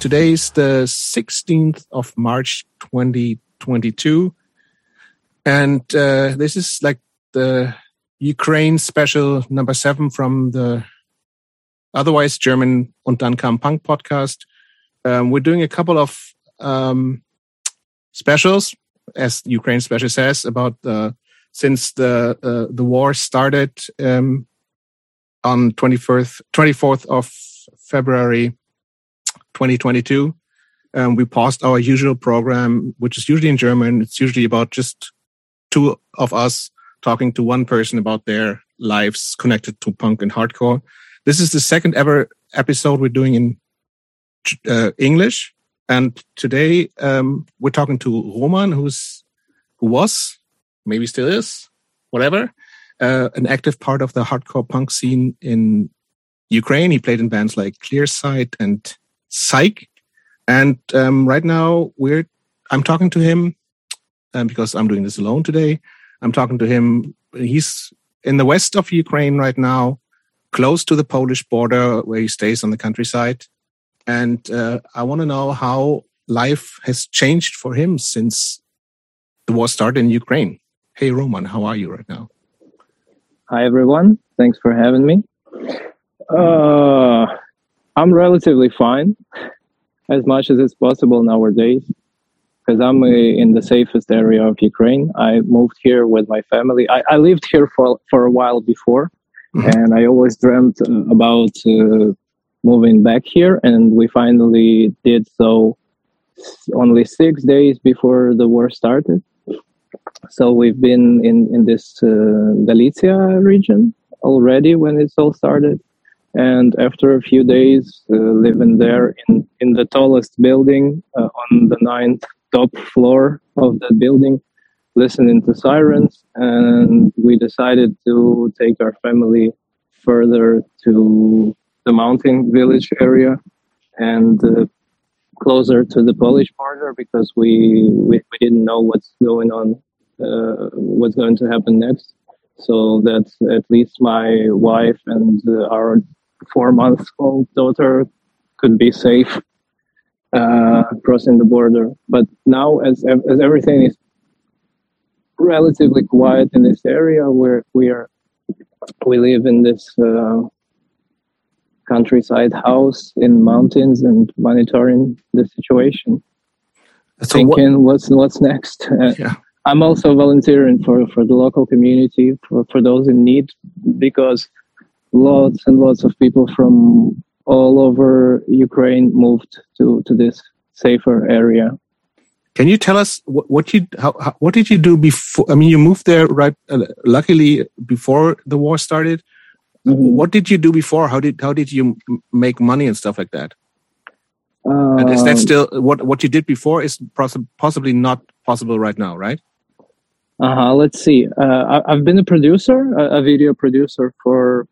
Today is the 16th of March, 2022. And this is like the Ukraine special number 7 from the otherwise German Und dann kam Punk podcast. We're doing a couple of specials, as Ukraine special says, about since the war started on 24th of February, 2022. We paused our usual program, which is usually in German. It's usually about just two of us talking to one person about their lives connected to punk and hardcore. This is the second ever episode we're doing in English. And today we're talking to Roman, who was, maybe still is, whatever, an active part of the hardcore punk scene in Ukraine. He played in bands like Clearsight and SIKE. And right now I'm talking to him because I'm doing this alone today. I'm talking to him. He's in the west of Ukraine right now, close to the Polish border, where he stays on the countryside. And I want to know how life has changed for him since the war started in Ukraine. Hey, Roman, how are you right now? Hi, everyone. Thanks for having me. I'm relatively fine, as much as it's possible nowadays, because I'm in the safest area of Ukraine. I moved here with my family. I lived here for a while before, and I always dreamt about moving back here, and we finally did so only 6 days before the war started. So we've been in this Galicia region already when it's all started. And after a few days living there in the tallest building on the 9th top floor of that building, listening to sirens, and we decided to take our family further to the mountain village area and closer to the Polish border, because we didn't know what's going on, what's going to happen next. So that at least my wife and our 4-month-old daughter could be safe crossing the border. But now, as everything is relatively quiet in this area, where we live in this countryside house in mountains and monitoring the situation, so thinking what's next. Yeah. I'm also volunteering for the local community, for those in need, because lots and lots of people from all over Ukraine moved to this safer area. Can you tell us what did you do before? I mean, you moved there, right? Luckily, before the war started. Mm-hmm. What did you do before? How did you make money and stuff like that? And is that still what you did before is possibly not possible right now, right? Let's see. I've been a producer, a video producer, for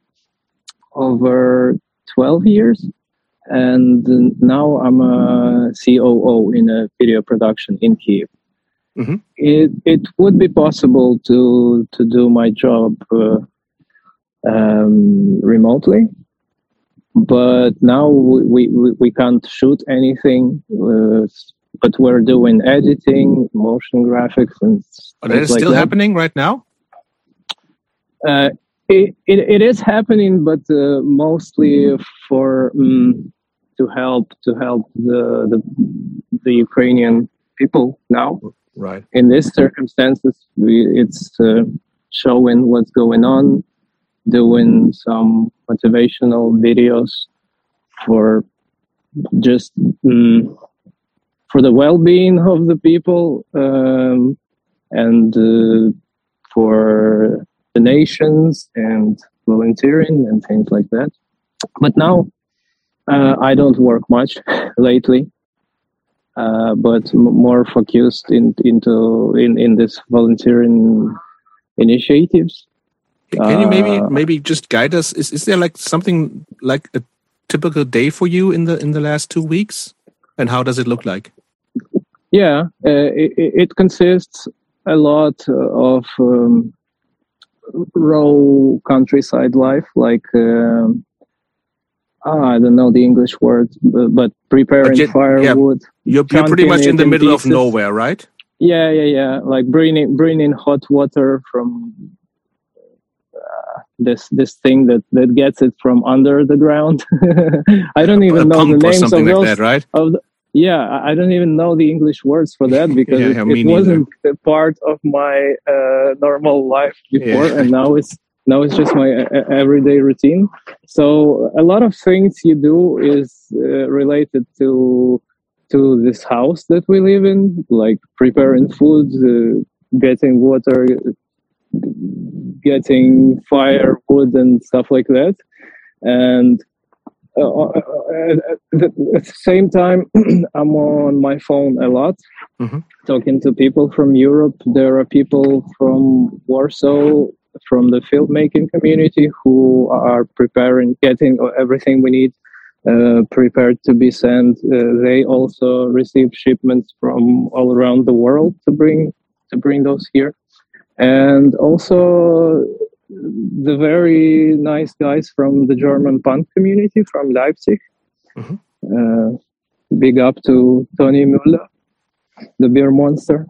over 12 years. And now I'm a COO in a video production in Kyiv. Mm-hmm. It would be possible to do my job remotely. But now we can't shoot anything, but we're doing editing, motion graphics, and stuff like that. That is still happening right now? It is happening, but mostly for to help the Ukrainian people now. Right. In these circumstances, it's showing what's going on, doing some motivational videos for just for the well-being of the people, and for the nations, and volunteering and things like that. But now I don't work much lately, but more focused into this volunteering initiatives. Can you maybe just guide us? Is there like something like a typical day for you in the last 2 weeks, and how does it look like? Yeah, it consists a lot of raw countryside life. Like I don't know the English word, but preparing firewood. Yeah. You're pretty much in the middle of nowhere, right? Yeah. Like bringing hot water from this thing that gets it from under the ground. I don't even know the names of those. Like that, right? I don't even know the English words for that because it wasn't part of my normal life before, and now it's just my everyday routine. So a lot of things you do is related to this house that we live in, like preparing food, getting water, getting firewood and stuff like that. And at the same time, I'm on my phone a lot, talking to people from Europe. There are people from Warsaw, from the filmmaking community, who are preparing, getting everything we need prepared to be sent. They also receive shipments from all around the world to bring those here. And also the very nice guys from the German punk community, from Leipzig. Big up to Tony Müller, the beer monster.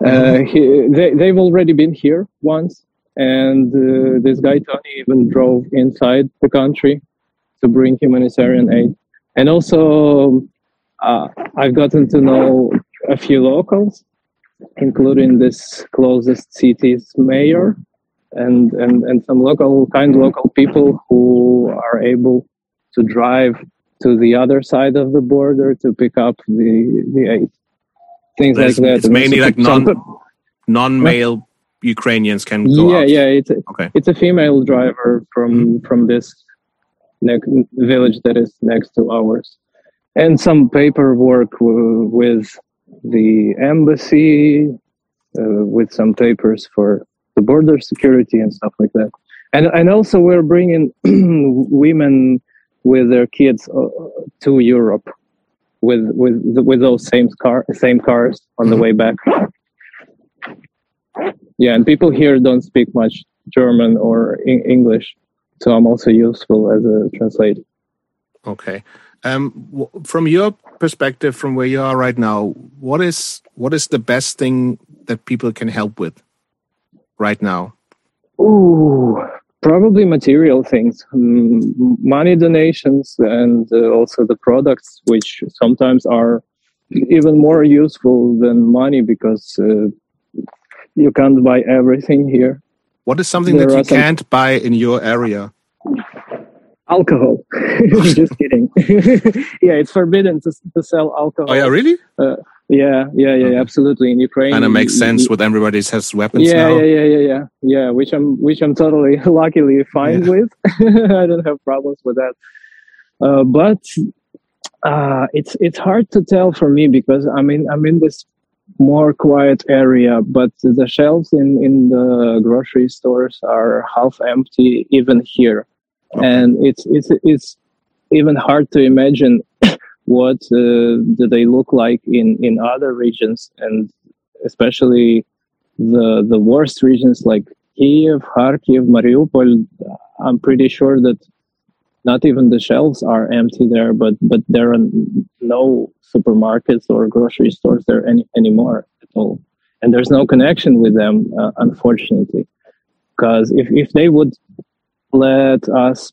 They've already been here once. And this guy, Tony, even drove inside the country to bring humanitarian aid. And also, I've gotten to know a few locals, including this closest city's mayor and some local people who are able to drive to the other side of the border to pick up the aid. Things like that. It's mainly like non-male Ukrainians can go out. It's a female driver from this village that is next to ours. And some paperwork with the embassy, with some papers for the border security and stuff like that. And also we're bringing women with their kids to Europe with those same cars on the way back. Yeah, and people here don't speak much German or English, so I'm also useful as a translator. Okay. From your perspective, from where you are right now, what is the best thing that people can help with right now? Ooh, probably material things, money donations, and also the products, which sometimes are even more useful than money because you can't buy everything here. What is something that you can't buy in your area? Alcohol. Just kidding. It's forbidden to sell alcohol. Oh, yeah, really? Absolutely. In Ukraine. And it makes sense with everybody has weapons now. Yeah, which I'm totally, luckily, fine with. I don't have problems with that. But it's hard to tell for me because I'm in this more quiet area, but the shelves in the grocery stores are half empty even here, and it's even hard to imagine what do they look like in other regions, and especially the worst regions like Kyiv, Kharkiv, Mariupol. I'm pretty sure that not even the shelves are empty there, but there are no supermarkets or grocery stores there anymore at all. And there's no connection with them, unfortunately. Because if they would let us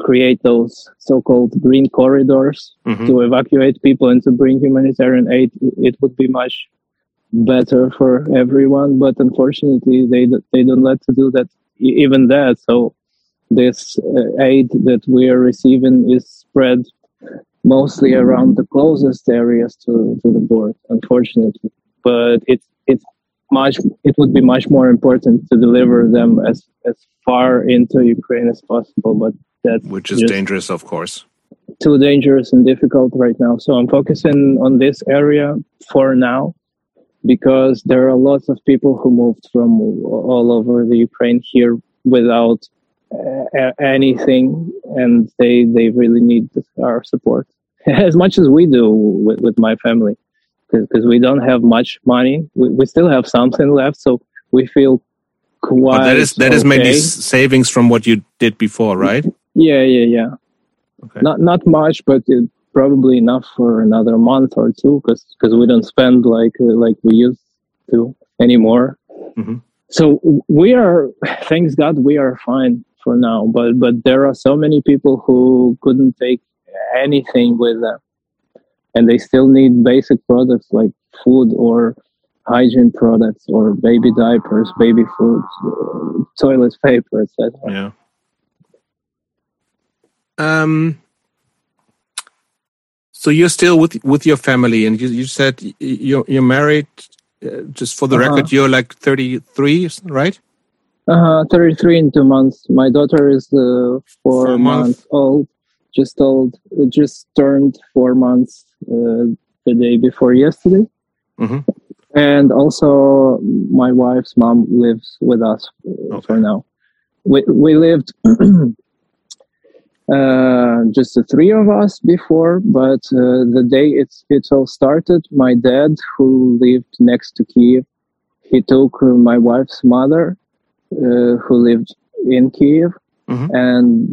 create those so-called green corridors to evacuate people and to bring humanitarian aid, it would be much better for everyone. But unfortunately, they don't let to do that, even that. So this aid that we are receiving is spread mostly around the closest areas to the border, unfortunately. But it would be much more important to deliver them as far into Ukraine as possible. But which is dangerous, of course. Too dangerous and difficult right now. So I'm focusing on this area for now, because there are lots of people who moved from all over the Ukraine here without anything, and they really need our support as much as we do with my family, because we don't have much money. We still have something left, so we feel quite. That is mainly savings from what you did before, right? Yeah. Okay. Not much, but it, probably enough for another month or two, because we don't spend like we used to anymore. Mm-hmm. So we are, thanks God, we are fine for now. But there are so many people who couldn't take anything with them, and they still need basic products like food or hygiene products or baby diapers, baby food, toilet paper, etc. Yeah. So you're still with your family, and you said you're married. Just for the record, you're like 33, right? 33 in 2 months. My daughter is 4 months old. Just turned 4 months the day before yesterday. Mm-hmm. And also, my wife's mom lives with us for now. We lived. Just the three of us before, but the day it all started, my dad, who lived next to Kyiv, he took my wife's mother, who lived in Kyiv, mm-hmm. and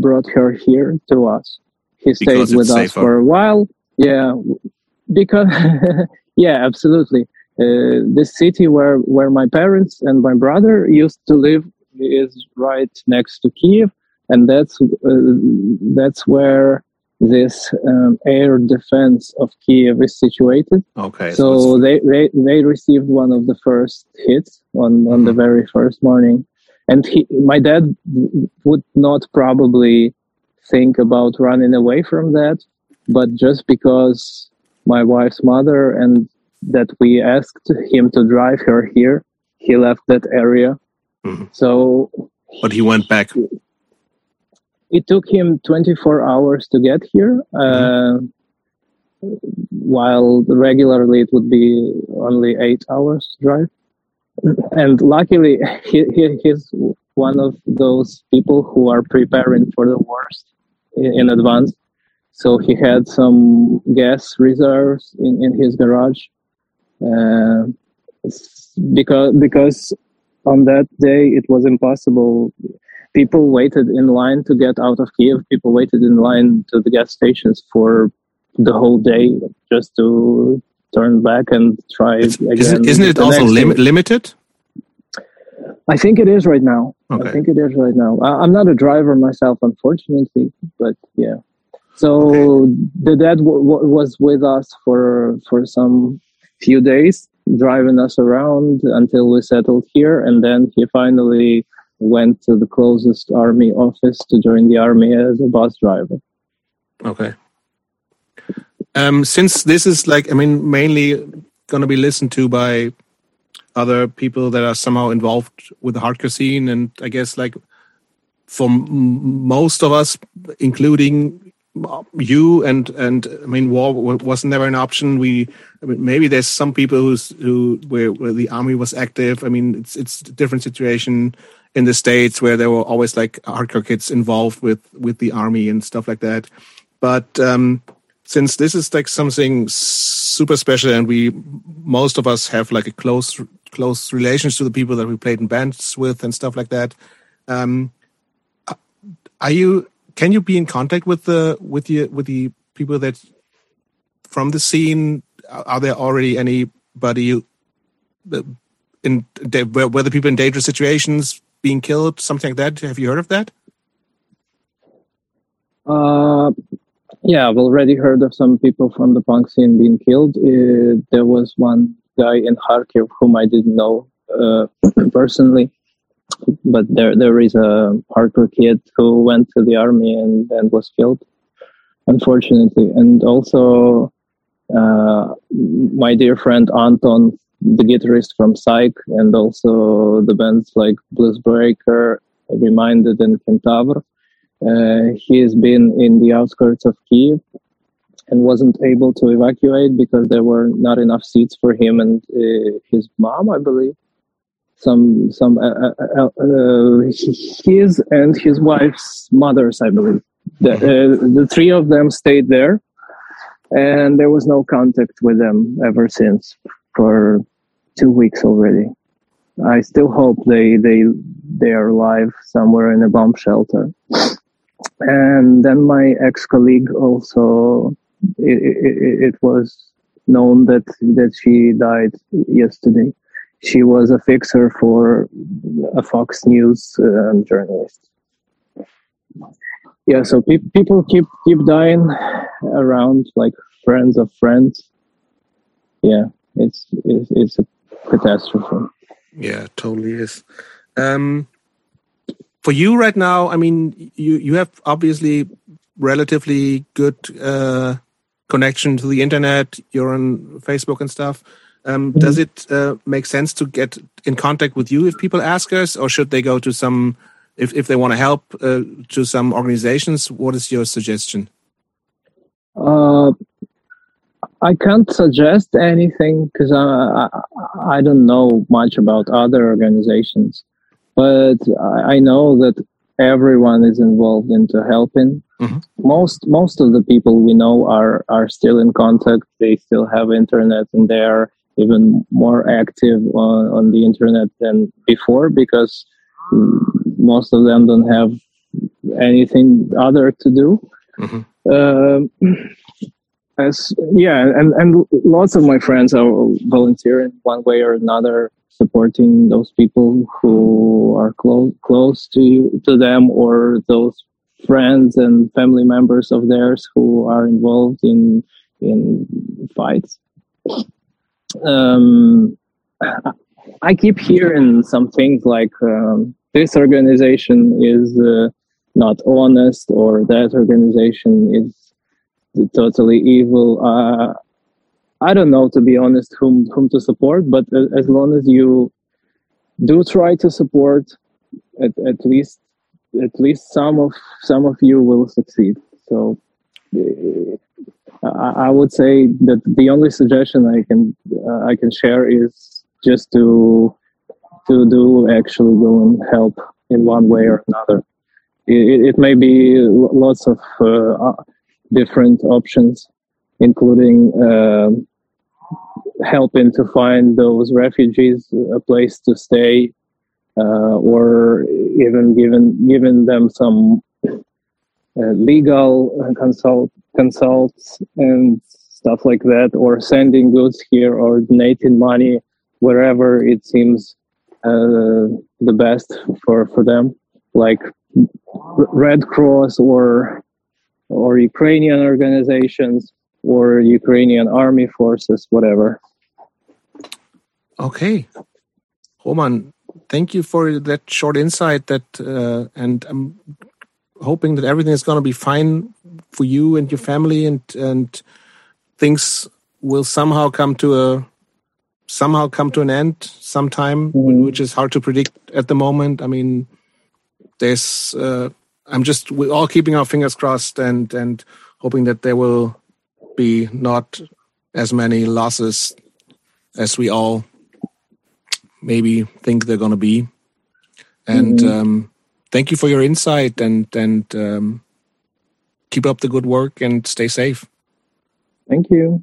brought her here to us. He stayed with us for a while. Yeah, because yeah, absolutely. This city where my parents and my brother used to live is right next to Kyiv. And that's where this air defense of Kyiv is situated. Okay. So they received one of the first hits on the very first morning, and my dad would not probably think about running away from that, but just because my wife's mother and that we asked him to drive her here, he left that area. Mm-hmm. So, but he went back. It took him 24 hours to get here, while regularly it would be only 8 hours drive. And luckily, he's one of those people who are preparing for the worst in advance. So he had some gas reserves in his garage, because on that day it was impossible. People waited in line to get out of Kyiv. People waited in line to the gas stations for the whole day just to turn back and try again. Isn't it also limited? I think it is right now. Okay. I think it is right now. I'm not a driver myself, unfortunately, but yeah. So the dad was with us for some few days, driving us around until we settled here, and then he finally went to the closest army office to join the army as a bus driver. Okay. Since this is mainly going to be listened to by other people that are somehow involved with the hardcore scene, and I guess for most of us, including you, and war was never an option. Maybe there's some people where the army was active. It's a different situation in the States, where there were always hardcore kids involved with the army and stuff like that. But since this is something super special, and most of us have a close relations to the people that we played in bands with and stuff like that, can you be in contact with the people that from the scene? Are there already anybody were the people in dangerous situations being killed, something like that? Have you heard of that? Yeah, I've already heard of some people from the punk scene being killed. There was one guy in Kharkiv whom I didn't know personally, but there is a hardcore kid who went to the army and was killed, unfortunately. And also, my dear friend Anton, the guitarist from SIKE, and also the bands like Bluesbreaker, Reminded, and Kentavr. He has been in the outskirts of Kyiv and wasn't able to evacuate because there were not enough seats for him and his mom, I believe. His and his wife's mothers, I believe. The three of them stayed there, and there was no contact with them ever since. For 2 weeks already. I still hope they are alive somewhere in a bomb shelter. And then my ex-colleague also, it was known that she died yesterday. She was a fixer for a Fox News journalist. Yeah, so people keep dying around, like friends of friends. Yeah, it's a catastrophe. Yeah, totally is. For you right now, I mean, you have obviously relatively good connection to the internet. You're on Facebook and stuff. Does it make sense to get in contact with you if people ask us, or should they go to some, if they want to help, to some organizations? What is your suggestion? I can't suggest anything because I don't know much about other organizations, but I know that everyone is involved into helping. Mm-hmm. Most of the people we know are still in contact. They still have internet, and they are even more active on the internet than before, because most of them don't have anything other to do. Mm-hmm. And lots of my friends are volunteering one way or another, supporting those people who are close to them, or those friends and family members of theirs who are involved in fights. I keep hearing some things like this organization is not honest, or that organization is totally evil. I don't know, to be honest, whom to support, but as long as you do try to support, at least some of you will succeed. So I would say that the only suggestion I can share is just to do actually go and help in one way or another. It may be lots of different options, including helping to find those refugees a place to stay, or even giving them some legal consults and stuff like that, or sending goods here, or donating money wherever it seems the best for them, like Red Cross or Ukrainian organizations, or Ukrainian army forces, whatever. Okay. Roman, thank you for that short insight, and I'm hoping that everything is going to be fine for you and your family, and things will somehow come to an end sometime, mm-hmm. which is hard to predict at the moment. I mean, there's we're all keeping our fingers crossed and hoping that there will be not as many losses as we all maybe think they're going to be. And mm-hmm. Thank you for your insight, and keep up the good work and stay safe. Thank you.